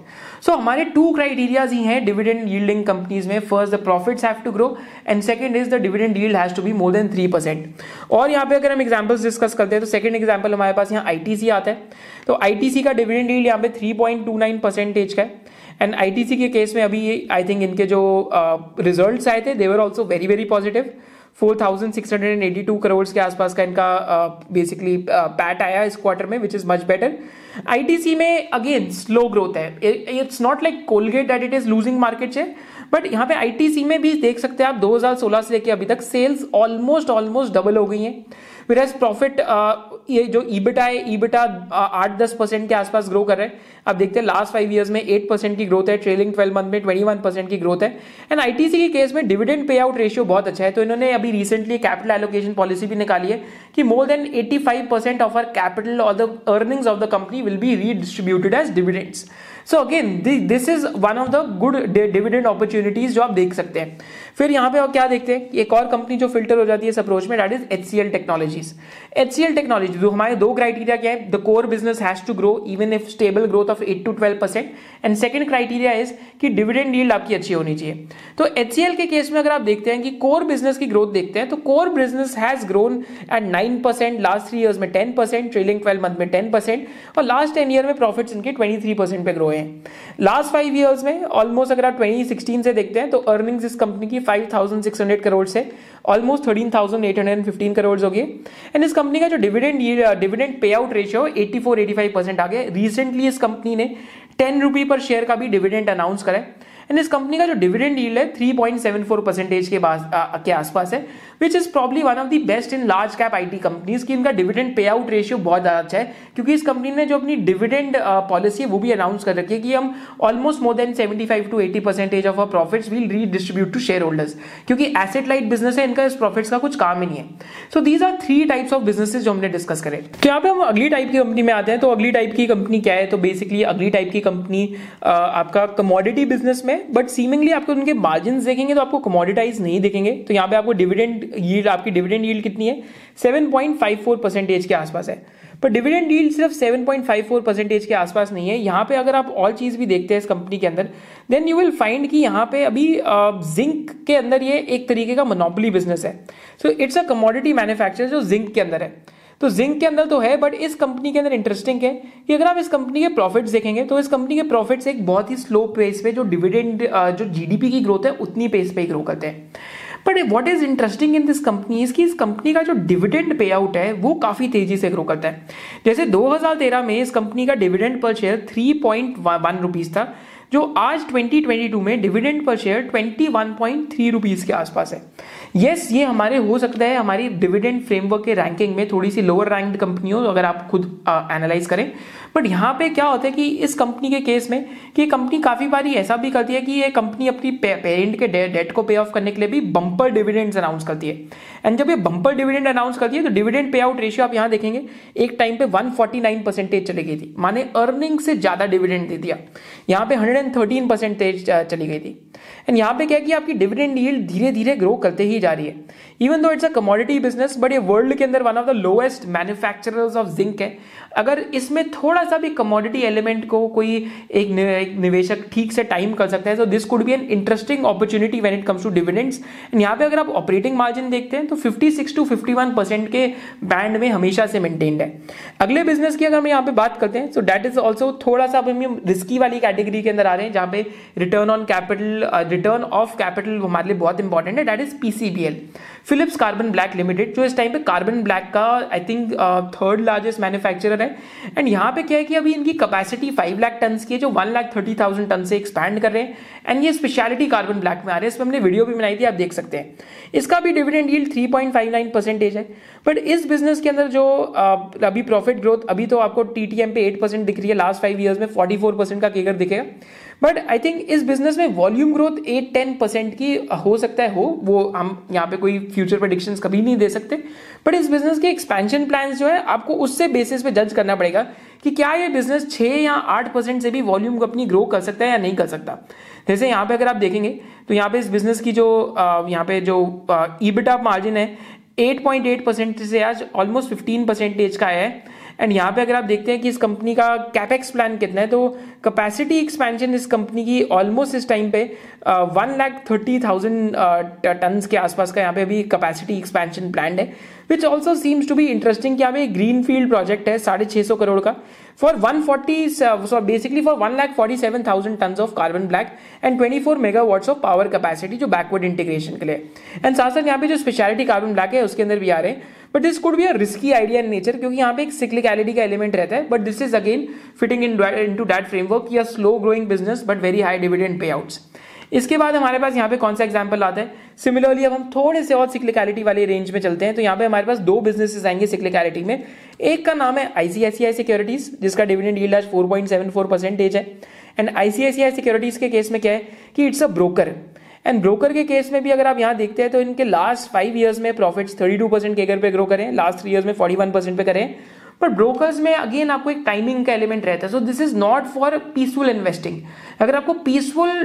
So हमारे टू क्राइटेरियाज ही हैं डिविडेंड यील्डिंग कंपनीज में, first the profits have to grow and second is the dividend yield has to be more than three percent. और यहाँ पे अगर हम examples discuss करते हैं तो सेकंड एग्जाम्पल हमारे पास यहाँ आईटीसी आता है, तो आईटीसी का डिविडेंड यील्ड यहाँ पे three point two nine percentage का है, एंड आईटीसी के केस में अभी आई थिंक इनके जो रिजल्ट्स आए थे they were also very very positive, four thousand six hundred eighty two crore के आसपास का इनका बेसिकली uh, पैट uh, आया इस क्वार्टर में, which is much better. ITC में अगेन स्लो ग्रोथ है, it's not like Colgate that it is losing market share, but यहाँ पे आईटीसी में भी देख सकते हैं आप दो हज़ार सोलह से लेके अभी तक सेल्स ऑलमोस्ट ऑलमोस्ट डबल हो गई हैं, विराज प्रॉफिट ये जो ईबिटा है ईबिटा आठ दस परसेंट के आसपास ग्रो कर रहे हैं। आप देखते हैं लास्ट फाइव इयर्स में एट परसेंट की ग्रोथ है, ट्रेलिंग ट्वेल्व मंथ में ट्वेंटी वन परसेंट की ग्रोथ है, एंड आईटीसी के केस में डिविडेंड पे आउट रेशियो बहुत अच्छा है। तो इन्होंने अभी रिसेंटली कैपिटल एलोकेशन पॉलिसी भी निकाली है कि more than eighty five percent of our capital और the earnings of the company will be redistributed as dividends. So again this is one of the good dividend opportunities जो आप देख सकते हैं। फिर यहाँ पे और क्या देखते हैं, एक और कंपनी जो फिल्टर हो जाती है इस अप्रोच में that is HCL technologies. HCL technology जो हमारे दो क्राइटेरिया क्या है, the core business has to grow even if stable growth of eight to twelve percent, and second criteria is कि डिविडेंड यील्ड आपकी अच्छी होनी चाहिए। तो एचसीएल के केस में अगर आप देखते हैं कि कोर बिजनेस की ग्रोथ देखते हैं तो core business has grown eight nine percent last three years में, ten percent trailing twelve month में टेन परसेंट, और लास्ट टेन ईयर में प्रॉफिट्स इनके ट्वेंटी थ्री परसेंट पे ग्रो है। लास्ट फाइव ईयर्स में ऑलमोस्ट अगर आप ट्वेंटी सिक्सटीन से देखते हैं तो अर्निंग्स इस कंपनी की five thousand six hundred crore से almost thirteen thousand eight hundred fifteen crore हो गए, एंड इस कंपनी का जो डिविडेंड डिविडेंड पे out ratio eighty four eighty five percent आ गया। रिसेंटली इस कंपनी ने टेन रुपी पर शेयर का भी डिविडेंड अनाउंस करा है, एंड इस कंपनी का जो डिविडेंड यील्ड है three point seven four percentage के के आसपास है, which is probably one of the best in large cap IT companies की इनका डिविडेंड पे आउट रेशियो बहुत ज्यादा अच्छा है, क्योंकि इस कंपनी ने जो अपनी डिविडेंड पॉलिसी है वो भी अनाउंस कर रखी है कि हम almost more than seventy five to eighty percentage of our profits will redistribute to share holders, क्योंकि एसेट लाइट बिजनेस है, इनका इस प्रॉफिट्स का कुछ काम ही नहीं है। So these are three types of businesses जो हमने डिस्कस करे। तो यहाँ पे हम अगली टाइप की कंपनी में आते हैं, तो अगली टाइप की कंपनी क्या है, तो बेसिकली अगली टाइप की कंपनी आपका कमोडिटी बिजनेस में हैं, बट सीमिंगली आपको उनके मार्जिन देखेंगे तो आपको कमोडिटाइज नहीं देखेंगे। तो यहाँ पे आपको डिविडेंड यील्ड, आपकी डिविडेंड यील्ड कितनी है, seven point five four percentage के आसपास है। पर डिविडेंड यील्ड सिर्फ seven point five four percentage के आसपास नहीं है, यहाँ पे अगर आप और चीज़ भी देखते हैं इस कंपनी के अंदर, देन यू विल फाइंड कि यहाँ पे अभी जिंक uh, के अंदर ये एक तरीके का मोनोपोली बिजनेस है। So it's a commodity manufacturer जो जिंक के अंदर है। तो जिंक के अंदर तो है, बट इस कंपनी के अंदर इंटरेस्टिंग है कि अगर आप इस कंपनी के प्रॉफिट्स देखेंगे तो इस कंपनी के प्रॉफिट्स एक बहुत ही स्लो पेस पे, जो डिविडेंड जो जीडीपी की ग्रोथ है उतनी पेस पे ही ग्रो करते हैं। But what is interesting in this company is कि इस कंपनी का जो डिविडेंड पे आउट है वो काफी तेजी से ग्रो करता है। जैसे दो हज़ार तेरह में इस कंपनी का dividend per share three point one rupees था, जो आज ट्वेंटी ट्वेंटी टू में dividend per share twenty one point three rupees के आसपास है। यस yes, ये हमारे हो सकता है हमारी डिविडेंड फ्रेमवर्क के रैंकिंग में थोड़ी सी लोअर रैंक्ड कंपनियों, अगर आप खुद एनालाइज करें। बट यहाँ पे क्या होता है कि इस कंपनी के केस में कि ये कंपनी काफ़ी बारी ऐसा भी करती है कि ये कंपनी अपनी पे, पेरेंट के डेट दे, को पे ऑफ करने के लिए भी बम्पर डिविडेंड्स अनाउंस करती है। एंड जब ये बम्पर डिविडेंड अनाउंस करती है तो डिविडेंड पे आउट रेशियो आप यहाँ देखेंगे एक टाइम पे वन फोर्टी नाइन परसेंटेज चली गई थी, माने अर्निंग से ज़्यादा डिविडेंड दे दिया, यहाँ पे हंड्रेड थर्टीन परसेंटेज चली गई थी। एंड यहाँ पे क्या कि आपकी डिविडेंड यील्ड धीरे धीरे ग्रो करते ही जा रही है। Even though it's a commodity business, but ये वर्ल्ड के अंदर one of the lowest manufacturers of zinc है। अगर इसमें थोड़ा सा भी कमोडिटी एलिमेंट को कोई एक निवेशक ठीक से टाइम कर सकता है तो this could be an interesting opportunity when it comes to dividends. And यहाँ पे अगर आप ऑपरेटिंग मार्जिन देखते हैं तो fifty six to fifty one percent के बैंड में हमेशा से मेंटेन्ड है। अगले बिजनेस की अगर हम यहाँ पे बात करते हैं तो दैट इज ऑल्सो थोड़ा सा रिस्की वाली कैटेगरी के अंदर आ रहे हैं, जहाँ पे return on capital, return of capital हमारे लिए बहुत इंपॉर्टेंट है। That is PCBL, Phillips Carbon Black Limited, जो इस टाइम पे कार्बन ब्लैक का I think third largest manufacturer है। एंड यहाँ पे क्या है कि अभी इनकी कैपेसिटी फाइव लाख टन की है, जो one lakh thirty thousand ton से एक्सपैंड कर रहे हैं। एंड ये स्पेशलिटी कार्बन ब्लैक में आ रहे हैं, इस पर हमने वीडियो भी बनाई थी, आप देख सकते हैं। इसका भी dividend yield three point five nine percentage है। बट इस बिजनेस के अंदर जो uh, अभी प्रॉफिट ग्रोथ अभी तो आपको टीटीएम पे एट परसेंट दिख रही है, लास्ट फाइव ईयर्स में फोर्टी फोर परसेंट का केगर दिखेगा। बट आई थिंक इस बिजनेस में volume growth eight ten percent की हो सकता है हो, वो हम यहाँ पे कोई फ्यूचर प्रेडिक्शंस कभी नहीं दे सकते। बट इस बिजनेस के एक्सपेंशन प्लान्स जो है आपको उससे बेसिस पे जज करना पड़ेगा कि क्या ये बिजनेस छः या आठ परसेंट से भी वॉल्यूम अपनी ग्रो कर सकता है या नहीं कर सकता। जैसे यहाँ पे अगर आप देखेंगे तो यहाँ पे इस बिजनेस की जो यहाँ पे जो ईबिटा मार्जिन है एट पॉइंट एट परसेंट से आज ऑलमोस्ट फिफ्टीन परसेंटेज का है। एंड यहाँ पे अगर आप देखते हैं कि इस कंपनी का कैपेक्स प्लान कितना है तो कैपेसिटी एक्सपेंशन इस कंपनी की ऑलमोस्ट इस टाइम पे one lakh thirty thousand tons के आसपास का यहाँ पे अभी कैपेसिटी एक्सपेंशन प्लान है, which also seems to be interesting. यहाँ पे ग्रीन फील्ड प्रोजेक्ट है साढ़े छः सौ करोड़ का for one forty sorry basically for one lakh forty seven thousand tons of carbon black and twenty four megawatts of power capacity, जो backward integration के लिए। एंड साथ साथ यहाँ पे जो स्पेशलिटी कार्बन ब्लैक है उसके अंदर भी आ रहे हैं। But this could be a risky idea in nature, क्योंकि यहाँ पे एक सिक्लिकलिटी का एलिमेंट रहता है। But this is again fitting in into that framework, या slow growing business but very high dividend पे आउट्स। इसके बाद हमारे पास यहाँ पे कौन सा एग्जाम्पल आता है? सिमिलरली अब हम थोड़े से और सिक्लिकलिटी वाले रेंज में चलते हैं तो यहाँ पे हमारे पास दो बिजनेसेस आएंगे सिक्लिकलिटी में। एक का नाम है आईसीआईसीआई सिक्योरिटीज, जिसका डिविडेंड यील्ड आज four point seven four percentage है। एंड आईसीआईसीआई सिक्योरिटीज के केस में क्या है कि it's a broker. And broker के केस में भी अगर आप यहाँ देखते हैं तो इनके लास्ट फाइव इयर्स में profits thirty two percent CAGR पे ग्रो करें, लास्ट थ्री इयर्स में फोर्टी वन परसेंट पे करें। पर ब्रोकर्स में अगेन आपको एक टाइमिंग का एलिमेंट रहता है, so this is not for peaceful investing. अगर आपको पीसफुल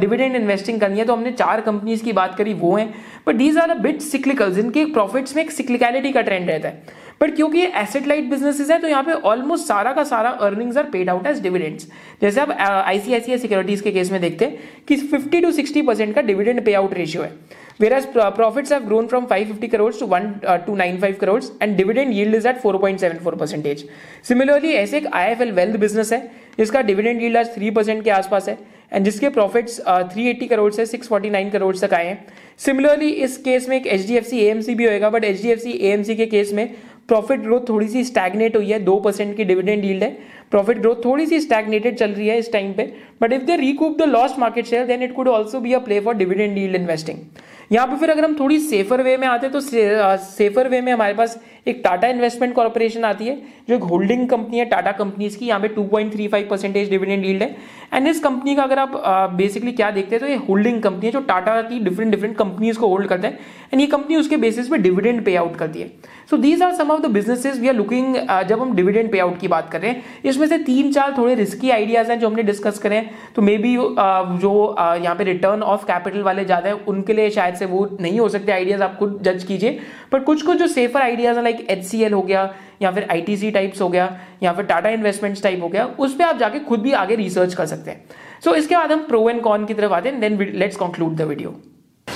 डिविडेंड इन्वेस्टिंग करनी है तो हमने चार कंपनीज की बात करी वो हैं, but these are a bit cyclical, जिनके प्रॉफिट्स में एक सिक्लिकलिटी का ट्रेंड रहता है। बट क्योंकि एसेट लाइट बिजनेसेस है तो यहाँ पे ऑलमोस्ट सारा का सारा earnings are paid out as dividends. जैसे आप आईसीआईसीआई सिक्योरिटीज के केस में देखते हैं कि फिफ्टी टू सिक्सटी परसेंट का डिविडेंड पे आउट रेशियो है, whereas profits have grown from five fifty crores to one two nine five crores and dividend yield is at four point seven four percentage. Similarly ऐसे एक I F L Wealth business है जिसका dividend yield आज three percent के आसपास है and जिसके profits three eighty crore से सिक्स फोर्टी नाइन करोड़ तक आए हैं। सिमिलरली इस केस में एक H D F C A M C भी होएगा, but H D F C A M C के केस में प्रॉफिट ग्रोथ थोड़ी सी स्टैग्नेट हुई है, दो परसेंट की डिविडेंड यील्ड है, प्रॉफिट ग्रोथ थोड़ी सी स्टैग्नेटेड चल रही है इस टाइम पे। But if they recoup the lost market share then it could also be a play for dividend yield investing. यहाँ पे फिर अगर हम थोड़ी सेफर वे में आते हैं तो से, आ, सेफर वे में हमारे पास एक टाटा इन्वेस्टमेंट कॉर्पोरेशन आती है, जो एक होल्डिंग कंपनी है टाटा कंपनीज की। यहाँ पे two point three five percentage dividend yield है। एंड इस कंपनी का अगर आप बेसिकली क्या देखते हैं तो ये होल्डिंग कंपनी है जो टाटा की डिफरेंट डिफरेंट कंपनीज को होल्ड करते हैं एंड ये कंपनी उसके बेसिस पे डिविडेंड पे आउट करती है। So these are some of the businesses we are looking जब हम डिविडेंड पे आउट की बात कर रहे हैं। इस इसमें से तीन चार थोड़े रिस्की आइडियाज़ हैं जो हमने डिस्कस करें, तो मे बी जो यहाँ पे रिटर्न ऑफ कैपिटल वाले ज़्यादा हैं उनके लिए शायद से वो नहीं हो सकते आइडियाज़, आप खुद जज कीजिए। बट कुछ कुछ जो सेफर आइडियाज़ हैं लाइक एचसीएल हो गया या फिर आईटीसी टाइप्स हो गया या फिर टाटा इन्वेस्टमेंट्स टाइप हो गया, उस पर आप जाके खुद भी आगे रिसर्च कर सकते हैं। सो so, इसके बाद हम प्रो एंड कॉन की तरफ आते हैं, then let's conclude the video.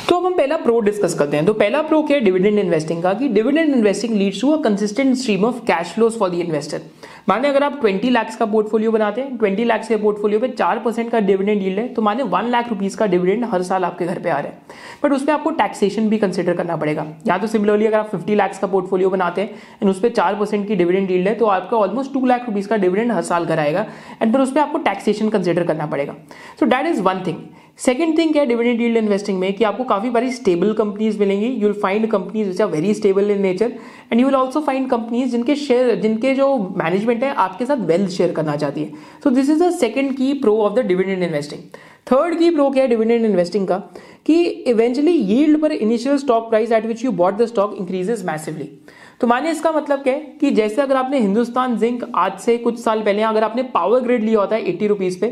तो अब हम पहला प्रो डिस्कस करते हैं। तो पहला प्रो क्या है डिविडेंड इन्वेस्टिंग का, कि dividend investing leads to a consistent stream of cash flows for the investor. माने अगर आप बीस लाख का पोर्टफोलियो बनाते हैं, बीस लाख के पोर्टफोलियो पे चार परसेंट का डिविडेंड यील्ड है, तो माने एक लाख रुपीस का डिविडेंड हर साल आपके घर पे आ रहा है। बट उसमें आपको टैक्सेशन भी कंसिडर करना पड़ेगा। या तो सिमिलरली अगर आप पचास लाख का पोर्टफोलियो बनाते हैं एंड उस पर चार परसेंट की डिविडेंड यील्ड है, तो आपका ऑलमोस्ट टू लाख रुपीज का डिविडेंड हर साल घर आएगा एंड फिर उस पर आपको टैक्सेशन कंसिडर करना पड़ेगा। So that is one thing. Second thing क्या है डिविडेंड यील्ड इन्वेस्टिंग में, कि आपको काफी बारी स्टेबल कंपनीज मिलेंगी। You will find companies which are very stable in nature and you will also find companies जिनके शेयर जिनके जो मैनेजमेंट है आपके साथ वेल्थ शेयर करना चाहती है। So this is the second key pro of the dividend investing. Third key pro क्या है डिविडेंड इन्वेस्टिंग का, कि इवेंचुअली यील्ड पर initial stock price at which you bought the stock increases massively. तो माने इसका मतलब क्या है कि जैसे अगर आपने हिंदुस्तान जिंक आज से कुछ साल पहले अगर आपने पावर ग्रिड लिया होता है एटी रुपीज पे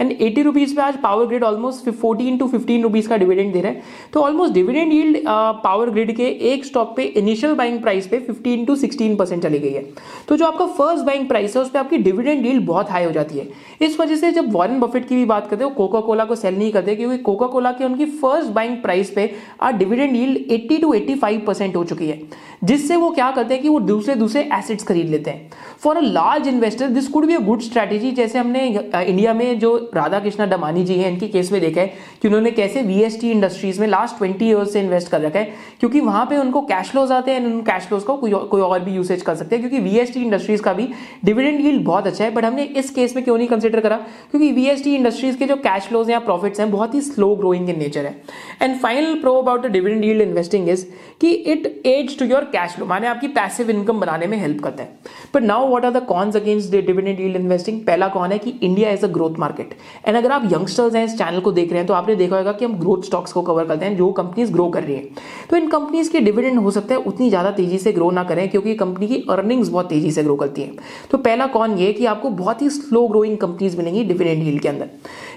एंड एटी रुपीज पे आज power grid almost fourteen to fifteen rupees का डिविडेंड दे रहा है, तो almost dividend yield power grid के एक स्टॉक पे इनिशियल बाइंग प्राइस पे फिफ्टीन टू सिक्सटीन परसेंट चली गई है। तो जो आपका फर्स्ट बाइंग प्राइस है उस पर आपकी डिविडेंड यील्ड बहुत हाई हो जाती है। इस वजह से जब वॉरेन बफेट की भी बात करते हो कोका कोला को सेल नहीं करते, क्योंकि कोका कोला के उनकी फर्स्ट बाइंग प्राइस पे आज dividend yield eighty to eighty five percent हो चुकी है, जिससे वो क्या करते हैं कि वो दूसरे दूसरे एसेट्स खरीद लेते हैं। For a large investor this could be a good strategy, जैसे हमने इंडिया में जो राधा कृष्णा डमानी जी हैं इनके केस में देखा है कि उन्होंने कैसे वीएसटी इंडस्ट्रीज में लास्ट बीस इयर्स से इन्वेस्ट कर रखा है, क्योंकि वहां पे उनको कैश फ्लोज आते हैं, उन कैश फ्लोज को कोई कोई और भी यूसेज कर सकते हैं, क्योंकि वीएसटी इंडस्ट्रीज का भी डिविडेंड यील्ड बहुत अच्छा है। बट हमने इस केस में क्यों नहीं कंसिडर करा, क्योंकि वीएसटी इंडस्ट्रीज के जो कैश फ्लोज या प्रॉफिट्स हैं बहुत ही स्लो ग्रोइंग इन नेचर है। And final pro about the dividend yield investing is कि it adds to your cash flow, माने आपकी पैसिव इनकम बनाने में हेल्प करता है। But now what are the cons against the dividend yield investing. पहला con है कि India is a growth market and अगर आप यंगस्टर्स हैं इस चैनल को देख रहे हैं तो आपने देखा होगा कि हम ग्रोथ स्टॉक्स को कवर करते हैं जो कंपनीज ग्रो कर रही हैं, तो इन कंपनीज के डिविडेंड हो सकता है उतनी ज्यादा तेजी से ग्रो ना करें, क्योंकि कंपनी की अर्निंग्स बहुत तेजी से ग्रो करती हैं। तो पहला कॉन ये कि आपको बहुत ही स्लो ग्रोइंग कंपनीज मिलेंगी डिविडेंड यील्ड के अंदर।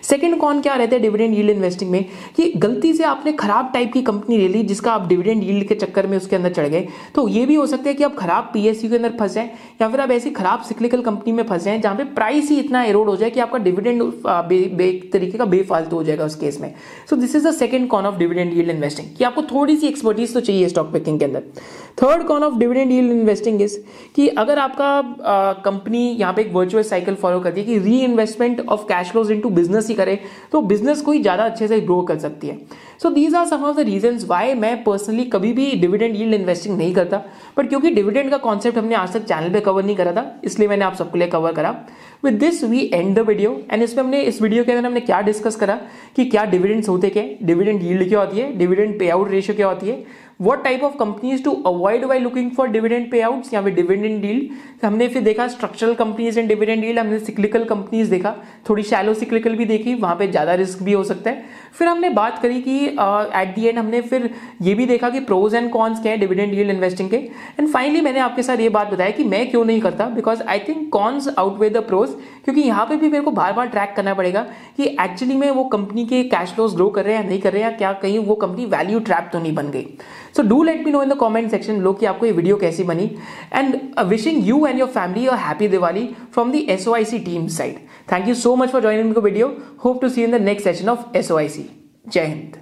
सेकंड कॉन क्या रहता है डिविडेंड यील्ड इन्वेस्टिंग में, कि गलती से आपने खराब टाइप की कंपनी ले ली जिसका आप डिविडेंड यील्ड के चक्कर में उसके अंदर चढ़ गए, तो ये भी हो सकता है कि आप खराब पीएसयू के अंदर फंस जाएं या फिर आप ऐसी खराब सिक्लिकल कंपनी में फंस जाएं जहां पे प्राइस ही इतना एरोड हो जाए कि आपका डिविडेंड बे, बे, तरीके का बेफालतू हो जाएगा उस केस में। So this is the second con of dividend yield investing, कि आपको थोड़ी सी एक्सपर्टीज तो चाहिए स्टॉक पिकिंग के अंदर। Third con of dividend yield investing is कि अगर आपका कंपनी यहाँ पे एक वर्चुअल साइकिल फॉलो करती है कि reinvestment of cash flows into business ही करे, तो बिजनेस को ही ज्यादा अच्छे से ग्रो कर सकती है। So these are some of the reasons why मैं पर्सनली कभी भी डिविडेंड यील्ड इन्वेस्टिंग नहीं करता, बट क्योंकि डिविडेंड का कॉन्सेप्ट हमने आज तक चैनल पे कवर नहीं करा था इसलिए मैंने आप सबके लिए कवर करा। With this we end the video and इसमें हमने इस वीडियो के अंदर हमने क्या डिस्कस करा कि क्या डिविडेंड्स होते क्या, डिविडेंड यील्ड क्या होती है, डिविडेंड पे आउट रेशियो क्या होती है, what type of companies to avoid by looking for dividend पे आउट्स या फिर डिविडेंड यील्ड। हमने फिर देखा structural companies and dividend yield, हमने सिक्लिकल कंपनीज देखा, थोड़ी शैलो सिक्लिकल भी देखी वहाँ पे ज़्यादा रिस्क भी हो सकता है। फिर हमने बात करी कि एट दी एंड हमने फिर ये भी देखा कि प्रोज एंड कॉन्स क्या है डिविडेंड यील्ड इन्वेस्टिंग के। एंड फाइनली मैंने आपके साथ ये बात बताया कि मैं क्यों नहीं करता, because I think cons outweigh the pros, क्योंकि यहाँ पे भी मेरे को बार बार ट्रैक करना पड़ेगा कि एक्चुअली में वो कंपनी के कैश फ्लोज ग्रो कर रहे हैं या नहीं कर रहे हैं, क्या कहीं वो कंपनी वैल्यू ट्रैप तो नहीं बन गई। So do let me know in the comment section लोग कि आपको ये वीडियो कैसी बनी and wishing you and your family a happy Diwali from the S O I C team side. Thank you so much for joining the video. Hope to see you in the next session of S O I C. जय हिंद।